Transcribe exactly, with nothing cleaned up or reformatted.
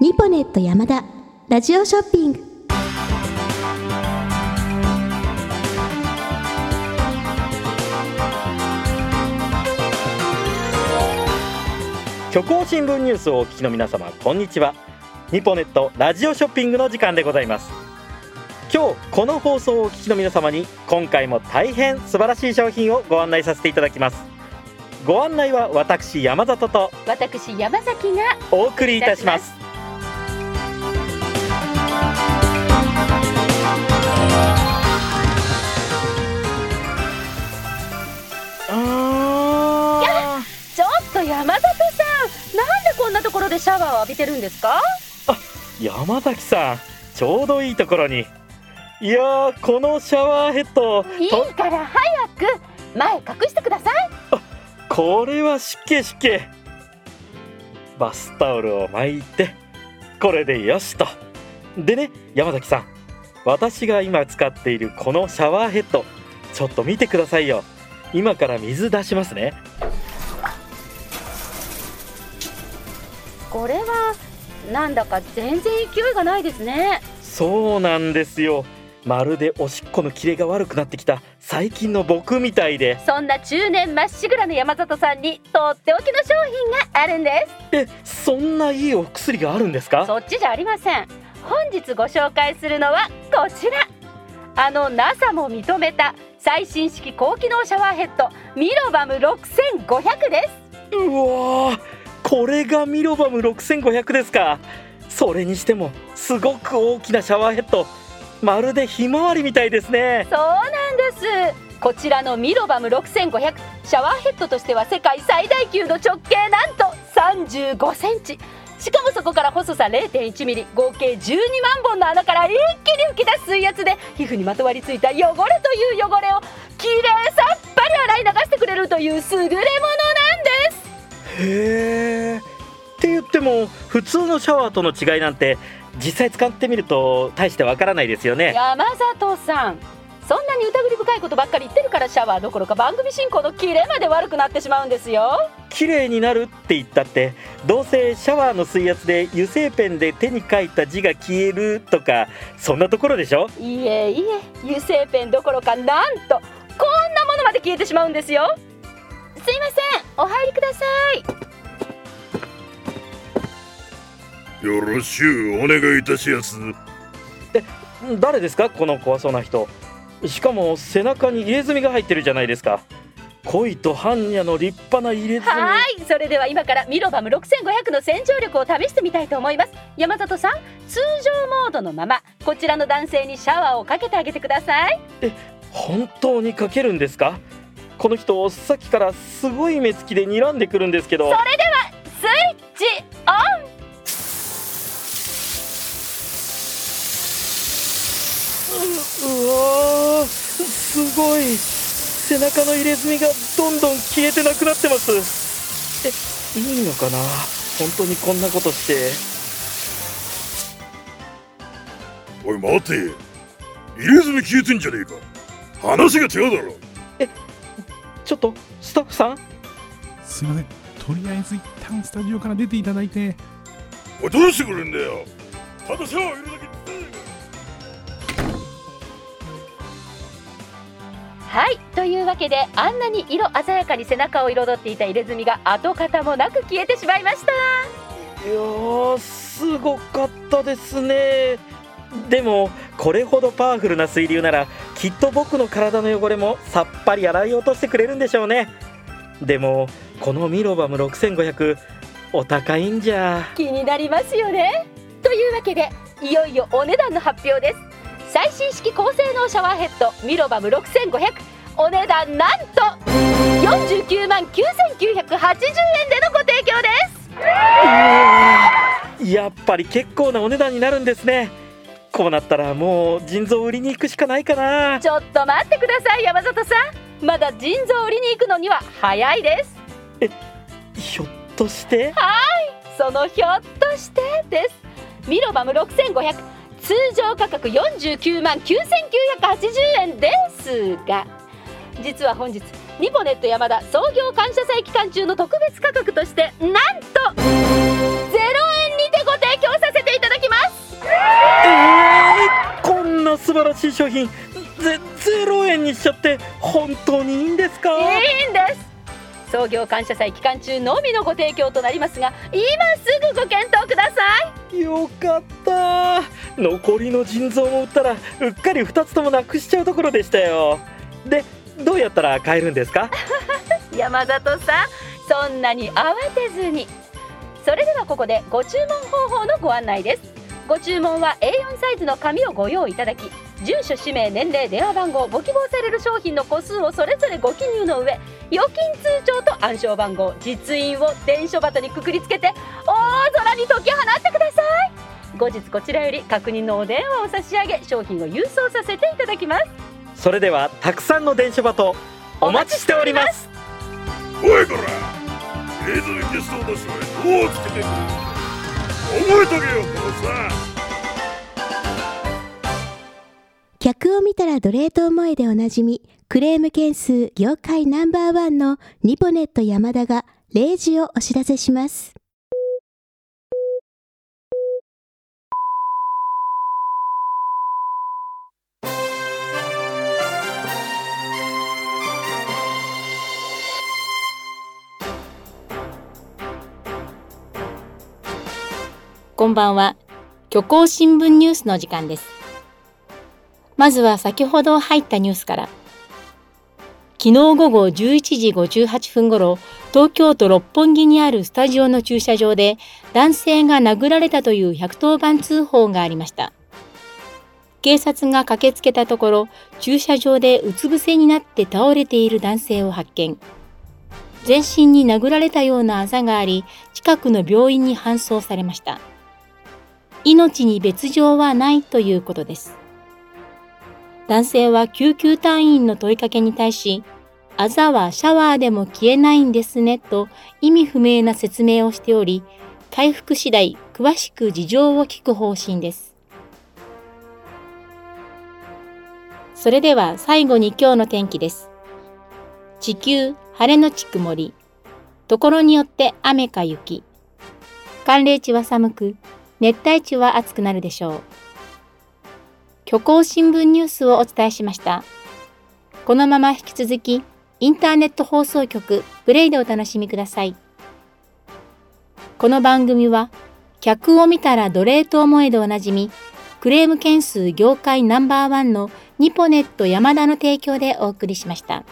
ニポネット山田ラジオショッピング。虚構新聞ニュースをお聞きの皆様、こんにちは。ニポネットラジオショッピングの時間でございます。今日この放送をお聞きの皆様に、今回も大変素晴らしい商品をご案内させていただきます。ご案内は私山里と私山崎がお送りいたします。山里さん、なんでこんなところでシャワーを浴びてるんですか？あ、山崎さん、ちょうどいいところに。いやー、このシャワーヘッド、いいから早く前隠してください。あ、これは湿気湿気。バスタオルを巻いて、これでよしと。でね、山崎さん、私が今使っているこのシャワーヘッド、ちょっと見てくださいよ。今から水出しますね。これはなんだか全然勢いがないですね。そうなんですよ。まるでおしっこのキレが悪くなってきた最近の僕みたいで。そんな中年まっしぐらの山里さんにとっておきの商品があるんです。え、そんないいお薬があるんですか？そっちじゃありません。本日ご紹介するのはこちら。あの ナサ も認めた最新式高機能シャワーヘッドミロバムろくせんごひゃくです。うわー、これがミロバムろくせんごひゃくですか。それにしてもすごく大きなシャワーヘッド、まるでひまわりみたいですね。そうなんです。こちらのミロバムろくせんごひゃく、シャワーヘッドとしては世界最大級の直径なんとさんじゅうごセンチ、しかもそこから細さ れいてんいちミリ、合計じゅうにまんぼんの穴から一気に吹き出す水圧で皮膚にまとわりついた汚れという汚れをきれいさっぱり洗い流してくれるという優れものなんです。へー。って言っても普通のシャワーとの違いなんて実際使ってみると大してわからないですよね。山里さん、そんなに疑り深いことばっかり言ってるから、シャワーどころか番組進行のキレまで悪くなってしまうんですよ。綺麗になるって言ったって、どうせシャワーの水圧で油性ペンで手に書いた字が消えるとか、そんなところでしょ。いえいえ、油性ペンどころか、なんとこんなものまで消えてしまうんですよ。すいません、お入りください。よろしゅうお願いいたしやす。え、誰ですかこの怖そうな人。しかも背中に入れ墨が入ってるじゃないですか。恋と般若の立派な入れ墨。はい、それでは今からミロバムろくせんごひゃくの洗浄力を試してみたいと思います。山里さん、通常モードのままこちらの男性にシャワーをかけてあげてください。え、本当にかけるんですか？この人、さっきからすごい目つきで睨んでくるんですけど。それではスイッチオン。う, うわー、すごい。背中の入れ墨がどんどん消えてなくなってます。え、いいのかな、本当にこんなことして。おい待て、入れ墨消えてんじゃねえか。話が違うだろ。え、ちょっとスタッフさん、すいません、とりあえず一旦スタジオから出ていただいて。おい、どうしてくれんだよ。ただシャワー入れだけ。はい、というわけで、あんなに色鮮やかに背中を彩っていた入れ墨が跡形もなく消えてしまいました。いや、すごかったですね。でもこれほどパワフルな水流なら、きっと僕の体の汚れもさっぱり洗い落としてくれるんでしょうね。でもこのミロバムろくせんごひゃく、お高いんじゃ気になりますよね。というわけで、いよいよお値段の発表です。最新式高性能シャワーヘッドミロバムろくせんごひゃく、お値段なんとよんじゅうきゅうまんきゅうせんきゅうひゃくはちじゅうえんでのご提供です。やっぱり結構なお値段になるんですね。こうなったらもう腎臓売りに行くしかないかな。ちょっと待ってください山里さん、まだ腎臓売りに行くのには早いです。え、ひょっとして。はい、そのひょっとしてです。ミロバムろくせんごひゃく、通常価格よんじゅうきゅうまんきゅうせんきゅうひゃくはちじゅうえんですが、実は本日ニポネット山田創業感謝祭期間中の特別価格として、なんとゼロえんにてご提供させ新商品ぜゼロえんにしちゃって本当にいいんですか？いいんです。創業感謝祭期間中のみのご提供となりますが、今すぐご検討ください。よかった。残りの腎臓も売ったらうっかりふたつともなくしちゃうところでしたよ。で、どうやったら買えるんですか？山里さん、そんなに慌てずに。それではここでご注文方法のご案内です。ご注文は エーよん サイズの紙をご用意いただき、住所、氏名、年齢、電話番号、ご希望される商品の個数をそれぞれご記入の上、預金通帳と暗証番号、実印を伝書鳩にくくりつけて大空に解き放ってください。後日こちらより確認のお電話を差し上げ、商品を郵送させていただきます。それではたくさんの伝書鳩お待ちしております。おいこら、レズミゲストを出しはどうつけてくるんだ。覚えとけよこのさ。客を見たら奴隷と思えでおなじみ、クレーム件数業界ナンバーワンのニポネット山田がれいじをお知らせします。こんばんは。虚構新聞ニュースの時間です。まずは先ほど入ったニュースから。昨日午後じゅういちじごじゅうはっぷんごろ、東京都六本木にあるスタジオの駐車場で男性が殴られたというひゃくとおばん通報がありました。警察が駆けつけたところ、駐車場でうつ伏せになって倒れている男性を発見。全身に殴られたようなあざがあり、近くの病院に搬送されました。命に別状はないということです。男性は救急隊員の問いかけに対し、あざはシャワーでも消えないんですねと意味不明な説明をしており、回復次第詳しく事情を聞く方針です。それでは最後に今日の天気です。地球晴れのち曇り、ところによって雨か雪、寒冷地は寒く、熱帯地は暑くなるでしょう。虚構新聞ニュースをお伝えしました。このまま引き続き、インターネット放送局プレイでお楽しみください。この番組は、客を見たら奴隷と思えでおなじみ、クレーム件数業界ナンバーワンのニポネット山田の提供でお送りしました。